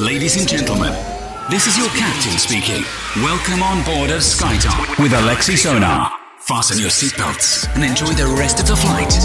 Ladies and gentlemen, this is your captain speaking. Welcome on board of SkyTalk with Alexey Sonar. Fasten your seatbelts and enjoy the rest of the flight.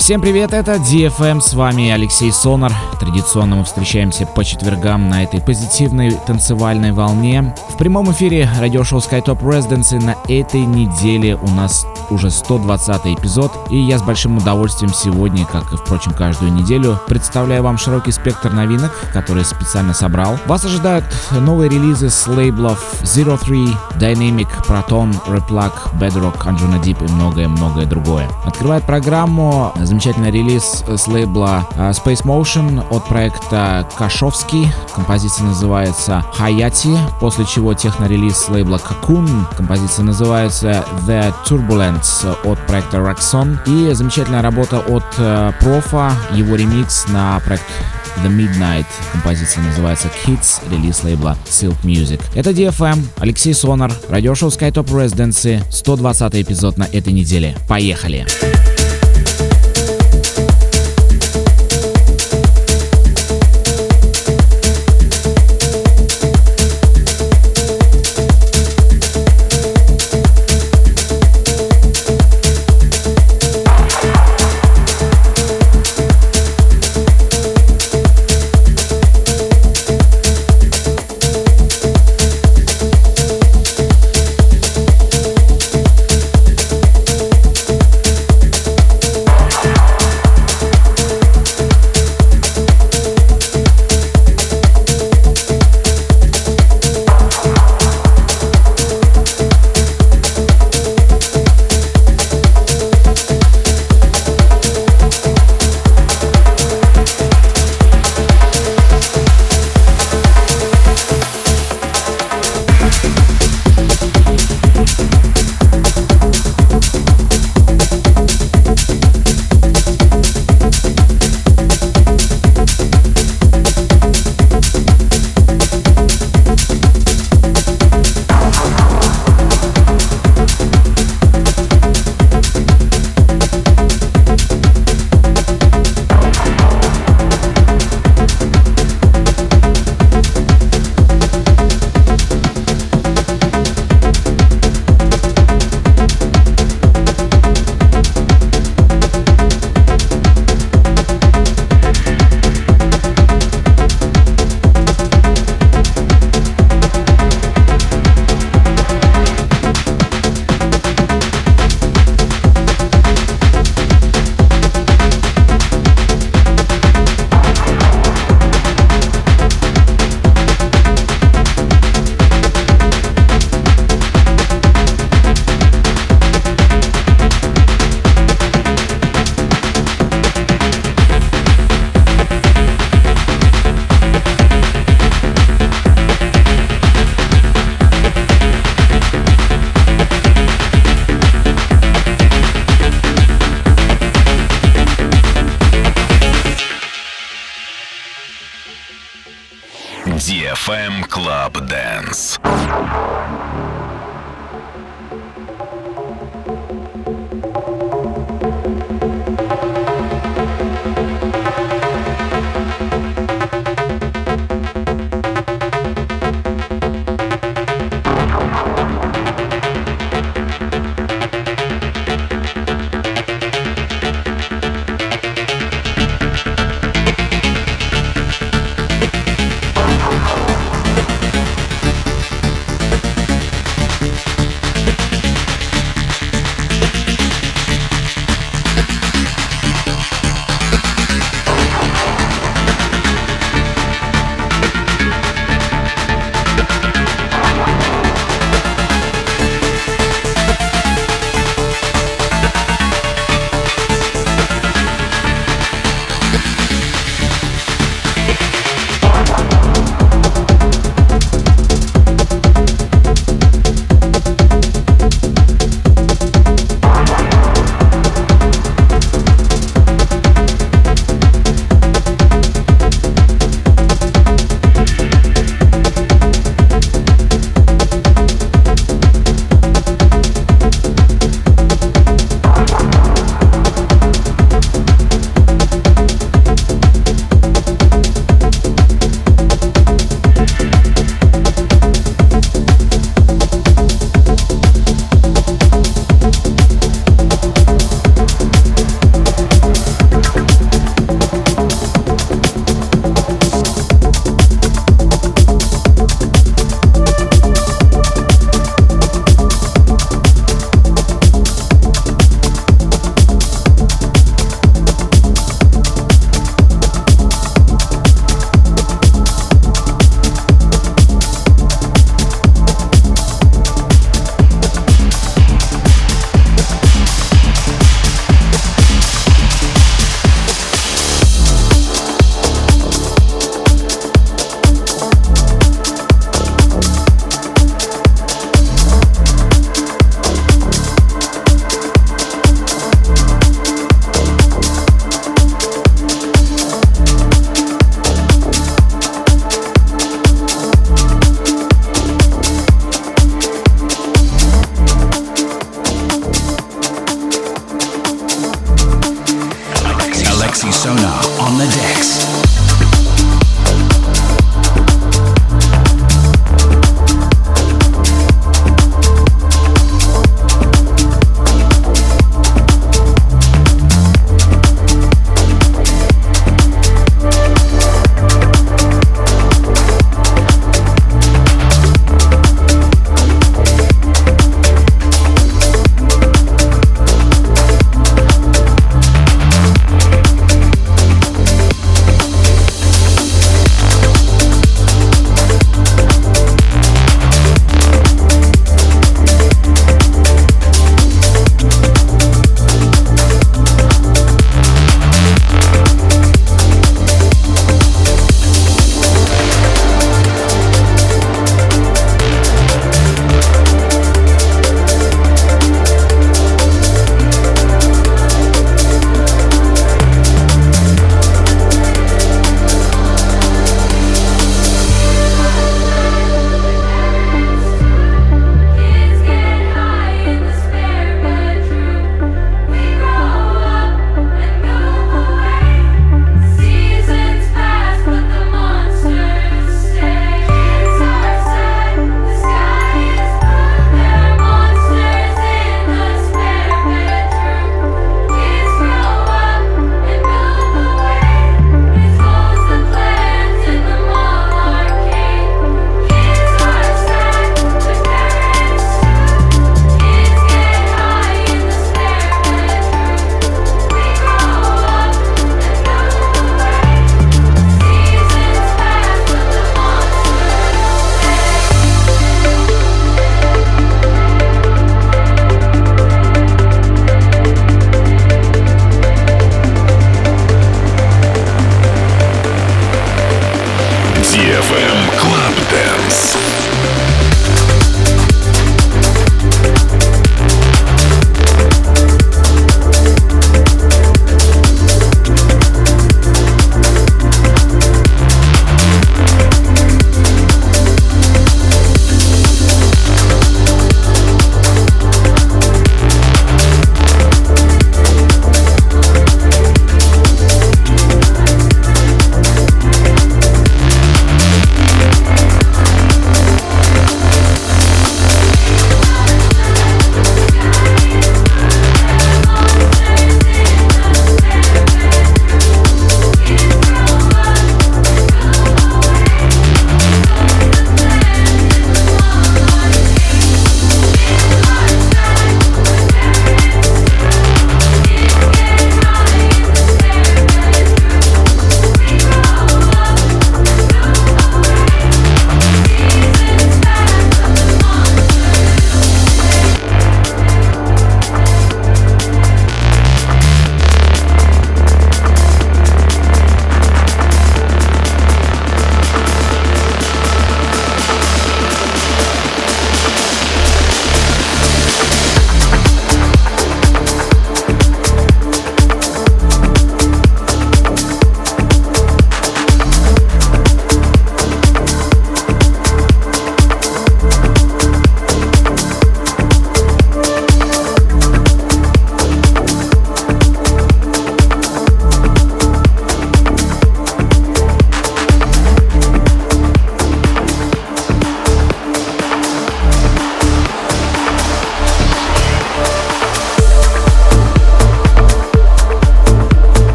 Всем привет, это DFM, с вами Алексей Сонар. Традиционно мы встречаемся по четвергам на этой позитивной танцевальной волне. В прямом эфире радиошоу SkyTop Residency. На этой неделе у нас уже 120-й эпизод, и я с большим удовольствием сегодня, как и, впрочем, каждую неделю, представляю вам широкий спектр новинок, которые специально собрал. Вас ожидают новые релизы с лейблов Zero 3, Dynamic, Proton, Replug, Bedrock, Anjuna Deep и многое-многое другое. Открывает программу замечательный релиз с лейбла Space Motion от проекта Кашовский. Композиция называется Hayati, после чего техно-релиз с лейбла Cocoon. Композиция называется The Turbulence от проекта Raxon. И замечательная работа от Proffa, его ремикс на проект The Midnight. Композиция называется Kids, релиз лейбла Silk Music. Это DFM, Алексей Сонар, радиошоу SkyTop Residency, 120-й эпизод на этой неделе. Поехали! DFM Club Dance.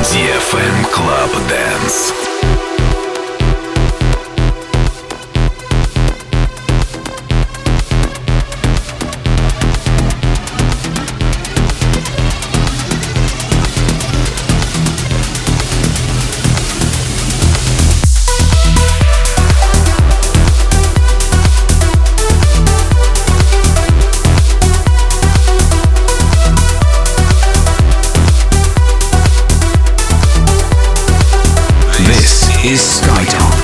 DFM Club Dance. Is SkyTalk.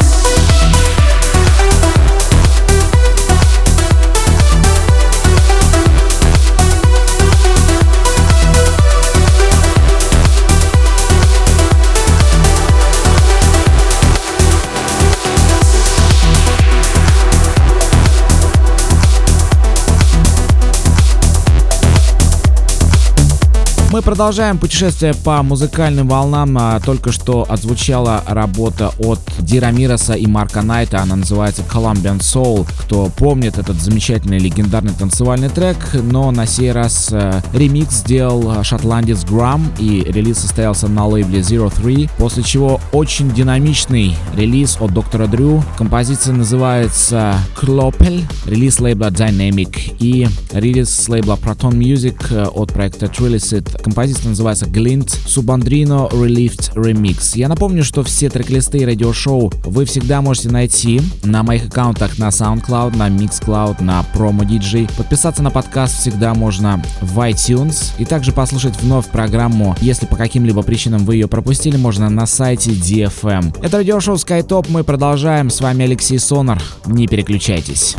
Мы продолжаем путешествие по музыкальным волнам. Только что отзвучала работа от Ди Рамироса и Марка Найта. Она называется Colombian Soul. Кто помнит этот замечательный легендарный танцевальный трек, но на сей раз ремикс сделал шотландец Gram, и релиз состоялся на лейбле Zero 3, после чего очень динамичный релиз от доктора Дрю. Композиция называется Clopel, релиз лейбла Dynamic и релиз лейбла Proton Music от проекта Trilisit. Композиция называется Glint Subandrino Relief Remix. Я напомню, что все трек-листы и радиошоу вы всегда можете найти на моих аккаунтах на SoundCloud, на MixCloud, на Promo DJ. Подписаться на подкаст всегда можно в iTunes. И также послушать вновь программу, если по каким-либо причинам вы ее пропустили, можно на сайте DFM. Это радиошоу SkyTop, мы продолжаем. С вами Алексей Сонар. Не переключайтесь.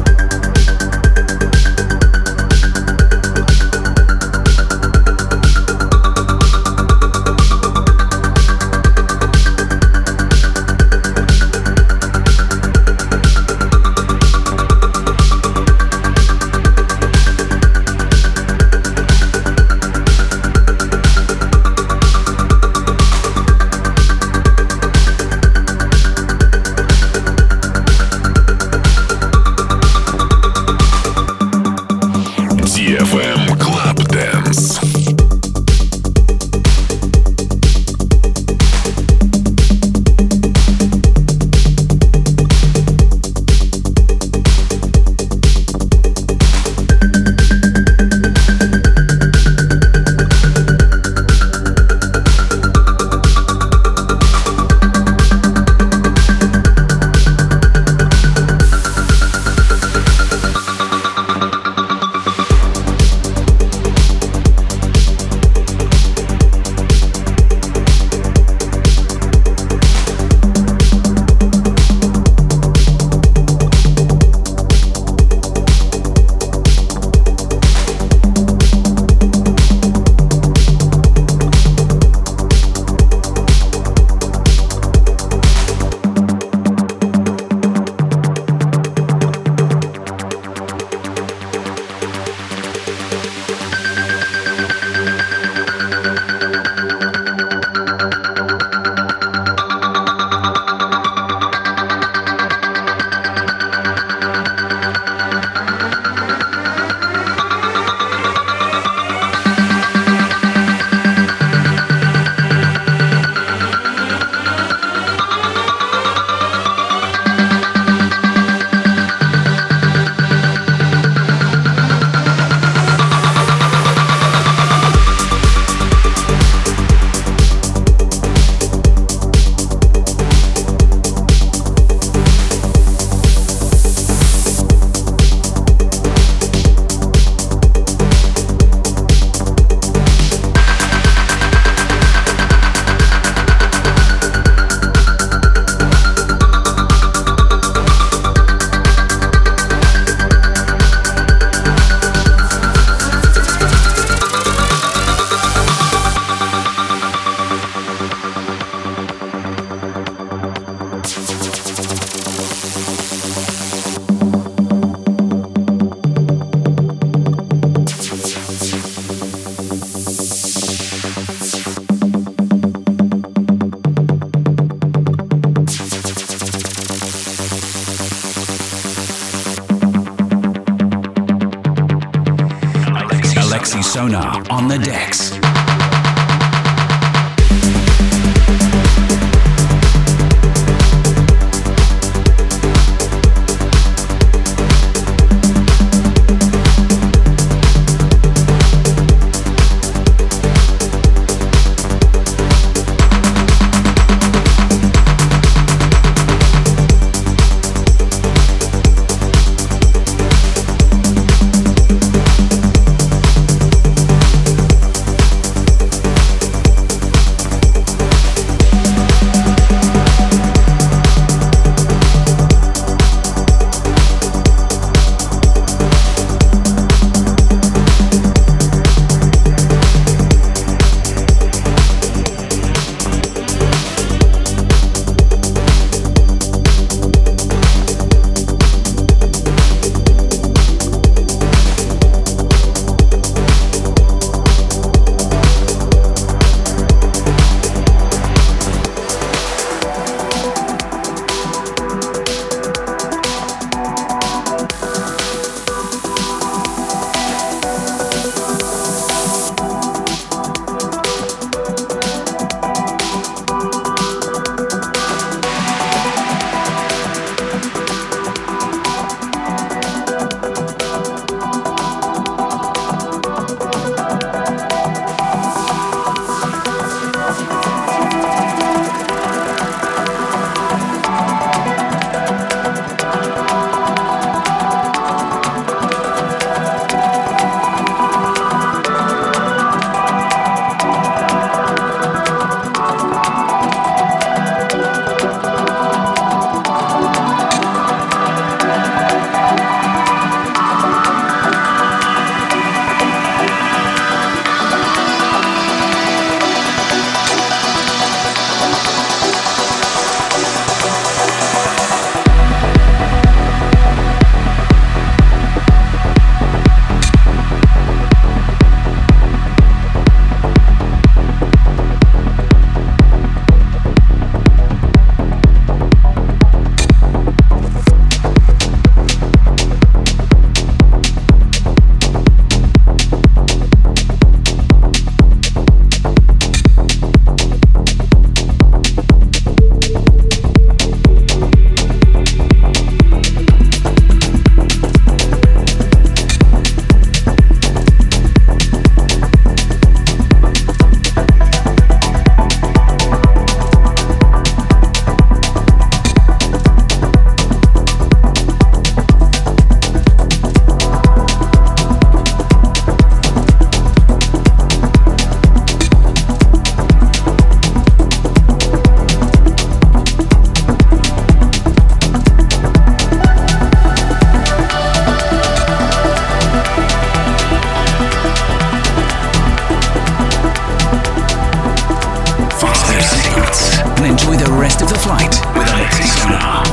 Alexey Sonar on the decks. It's a Flight with Alexey Sonar.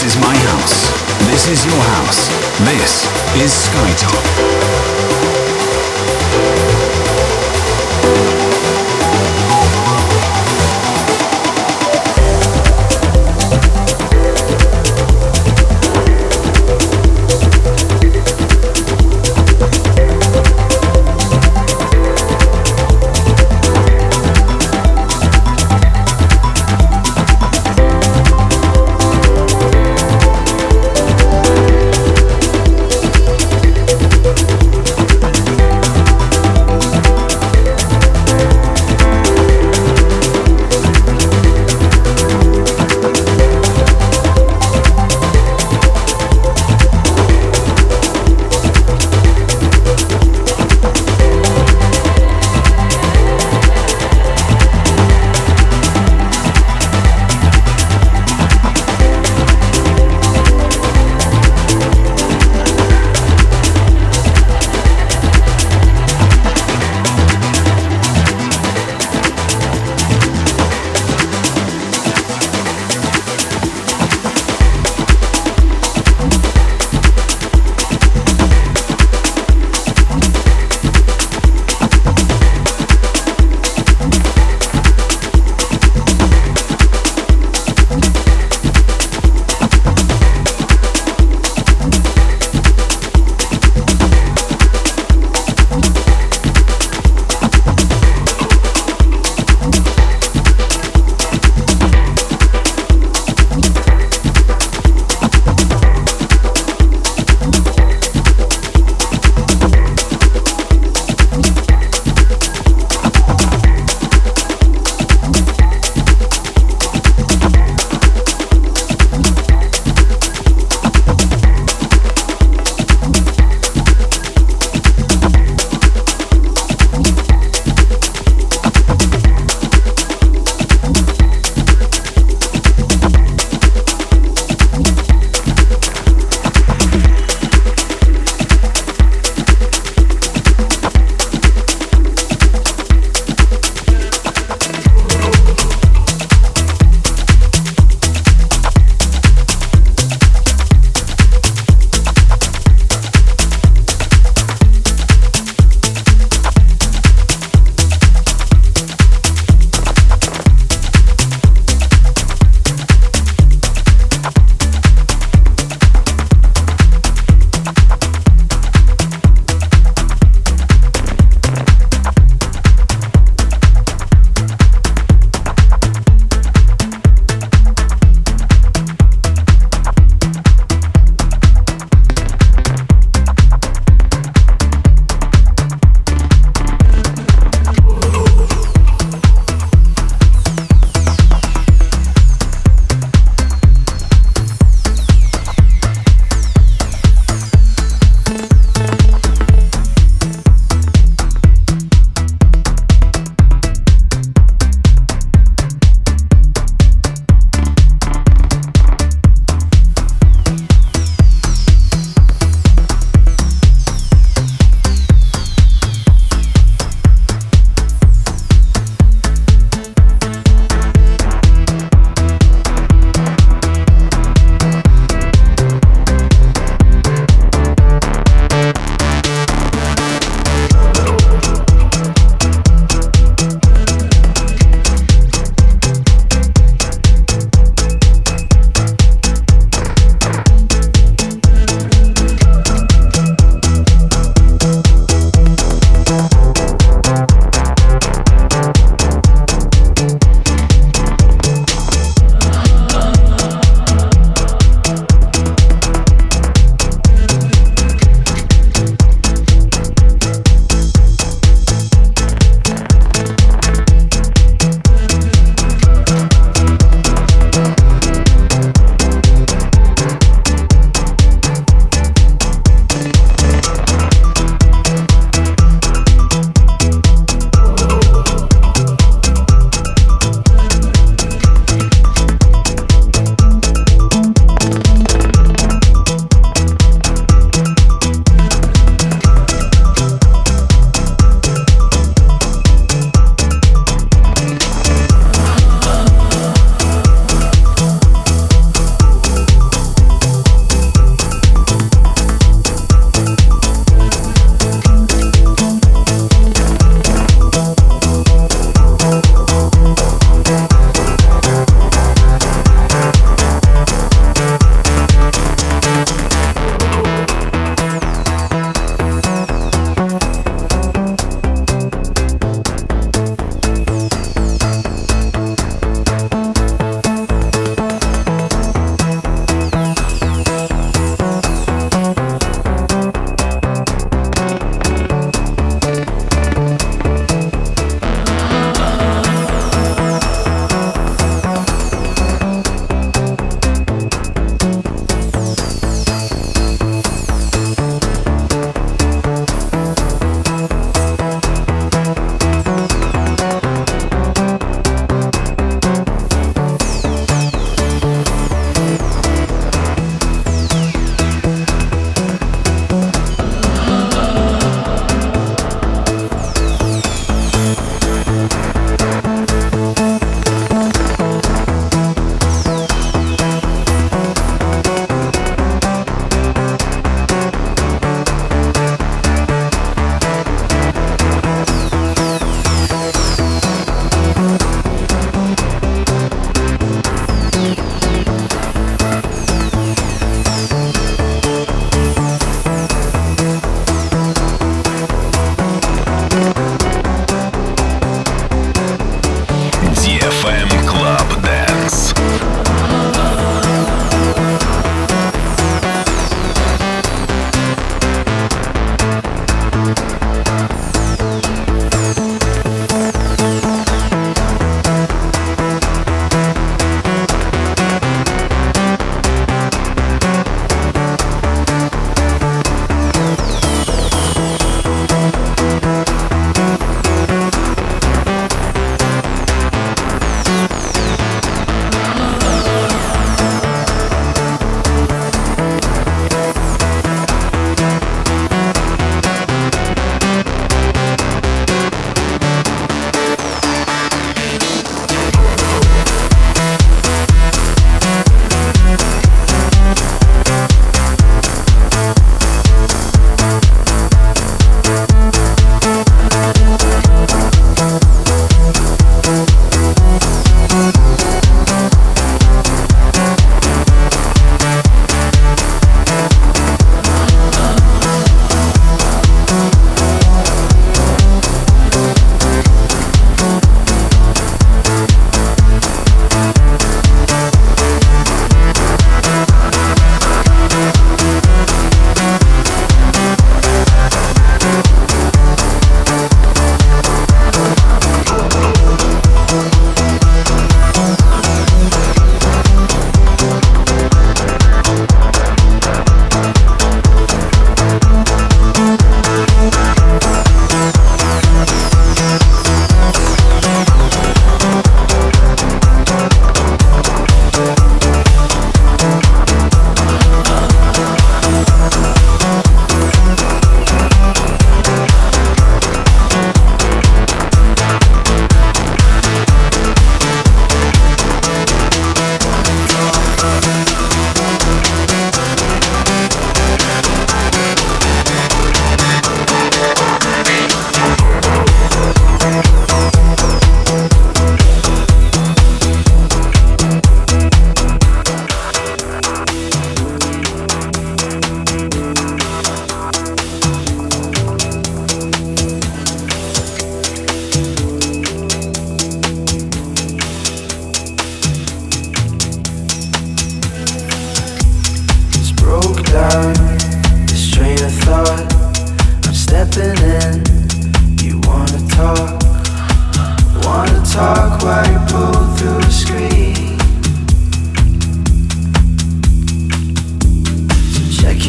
This is my house. This is your house. This is SkyTop.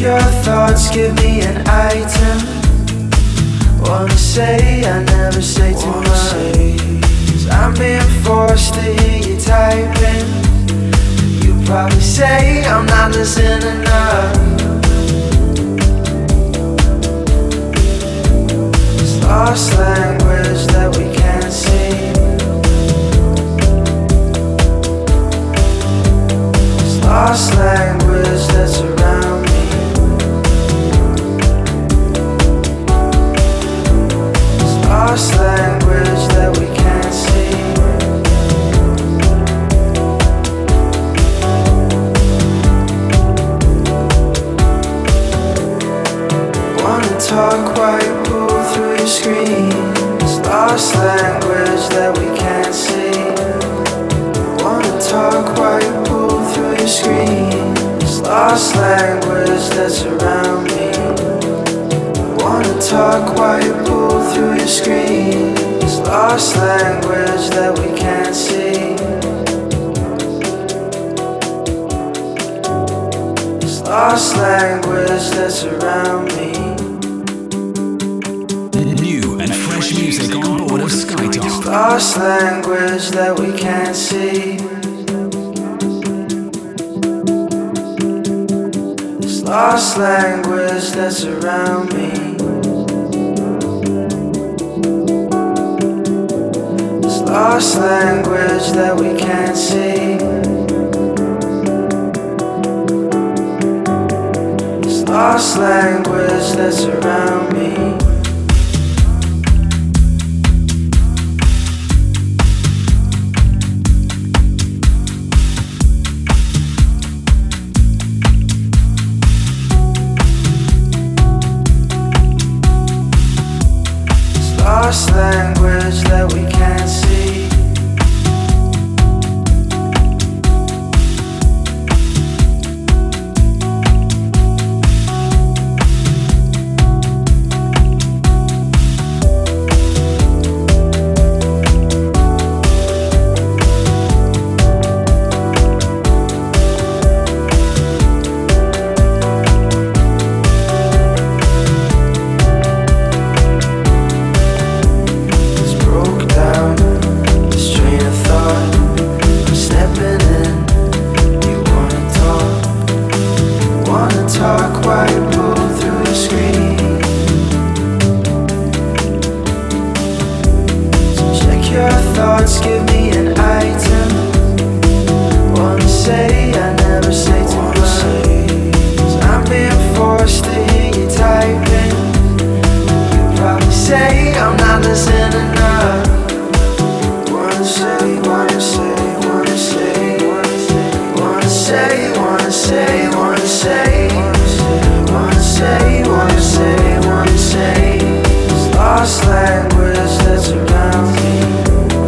your thoughts, give me an item. Wanna say, I never say too much. Cause I'm being forced to hear you typing. You probably say I'm not listening up. It's lost language that we can't see. It's lost language that's around me. It's lost language that we can't see. Wanna talk white pool through your screen. It's lost language that we can't see. Wanna talk white pool through your screen. It's lost language that's around me. Wanna talk while you pull through your screen. It's lost language that we can't see. It's lost language that's around me. New and fresh music on board of SkyTalk. It's lost language that we can't see. Lost language that's around me. It's lost language that we can't see. It's lost language that's around me. Lost language that we can't see. It's lost language that's around me.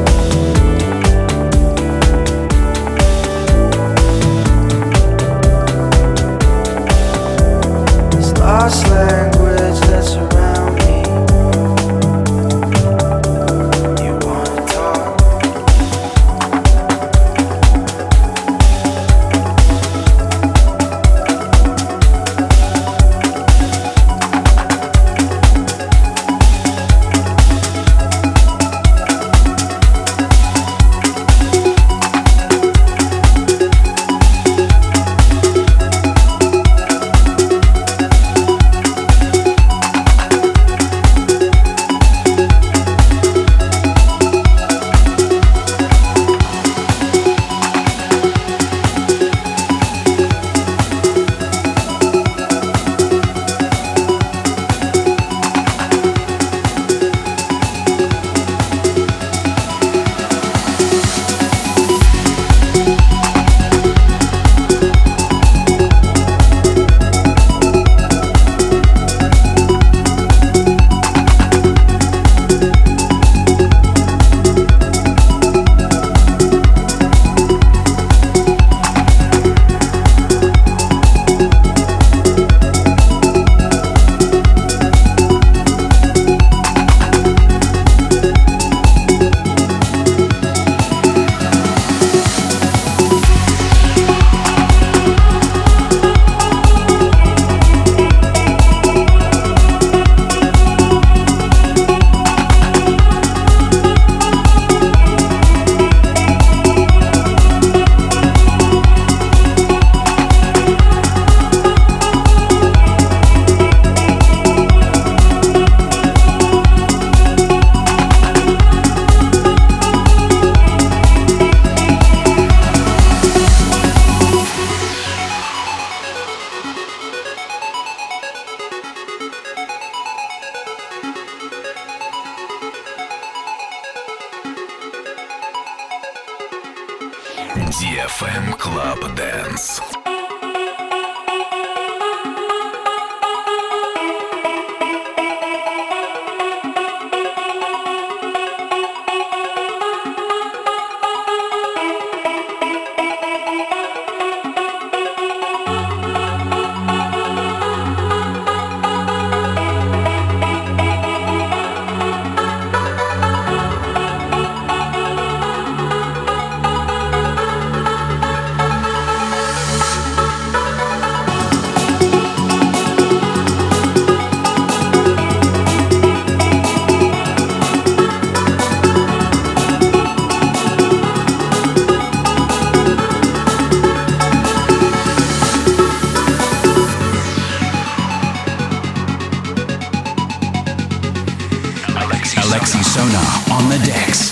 DFM Club Dance. Alexey Sonar on the decks.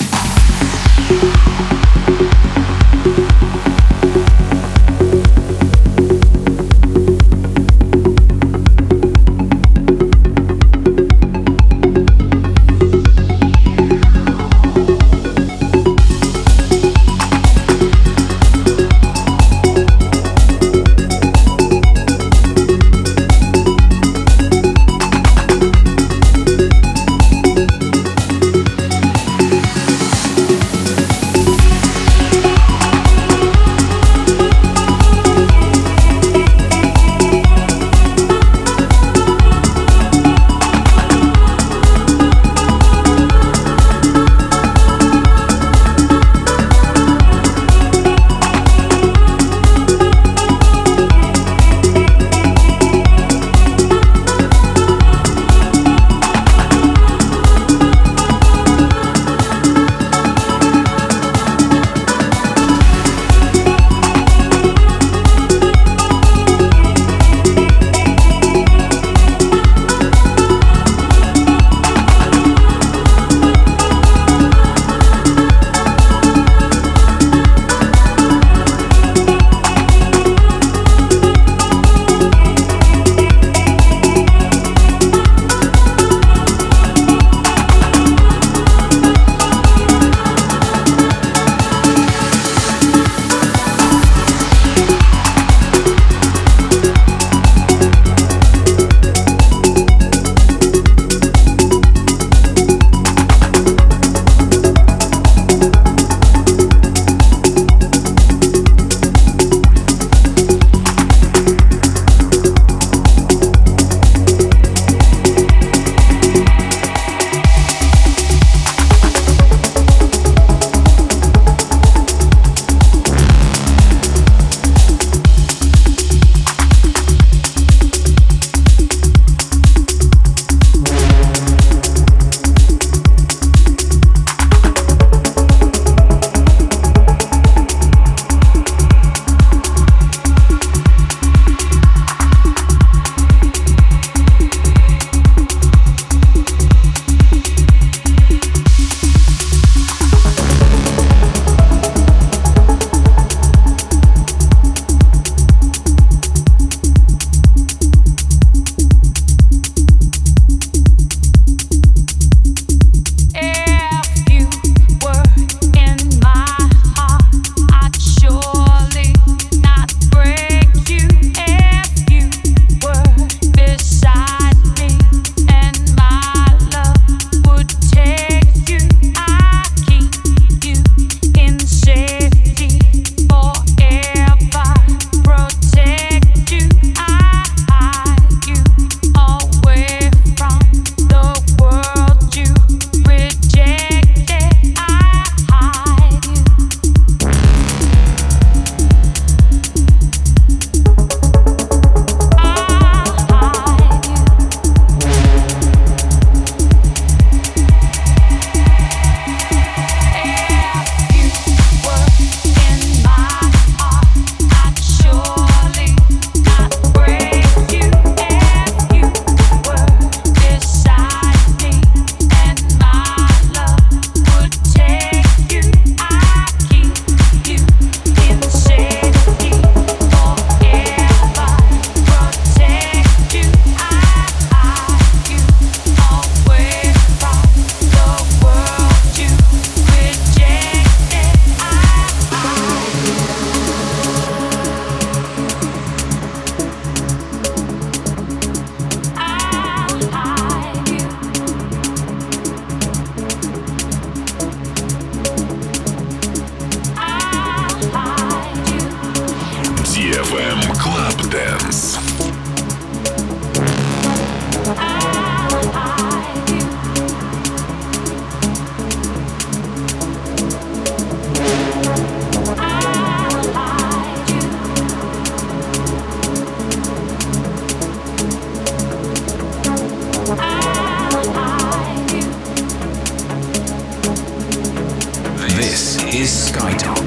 is SkyTalk.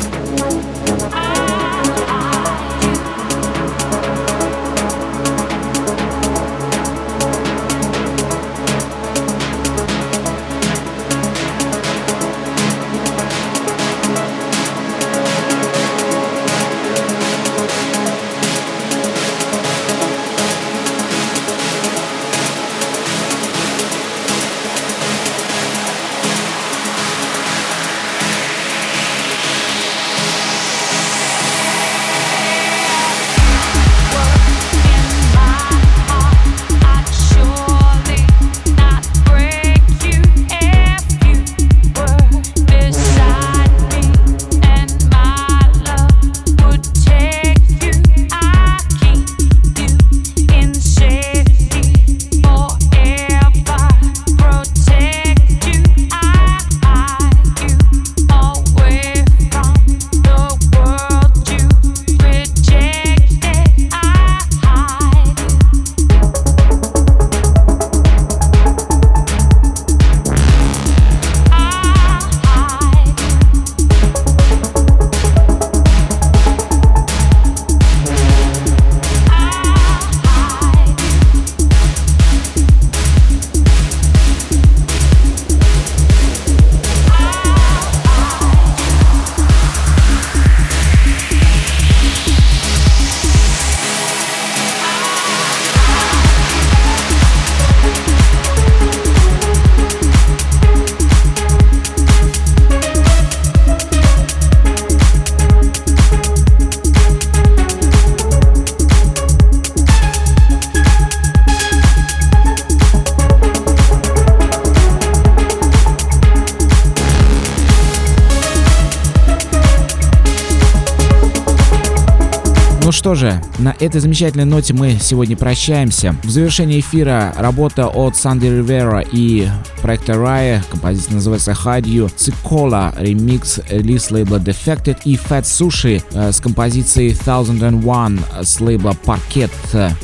Что же, на этой замечательной ноте мы сегодня прощаемся. В завершении эфира работа от Sandy Rivera и проекта Raya, композиция называется Hayati, Cicola, ремикс, релиз лейбла Defected, и Fat Sushi с композицией 1001 с лейбла Parquet.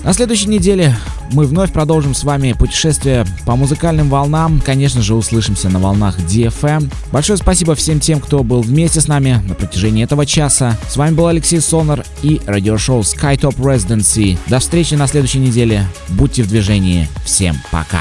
На следующей неделе мы вновь продолжим с вами путешествие по музыкальным волнам. Конечно же, услышимся на волнах DFM. Большое спасибо всем тем, кто был вместе с нами на протяжении этого часа. С вами был Алексей Сонар и радиошоу SkyTop Residency. До встречи на следующей неделе. Будьте в движении. Всем пока.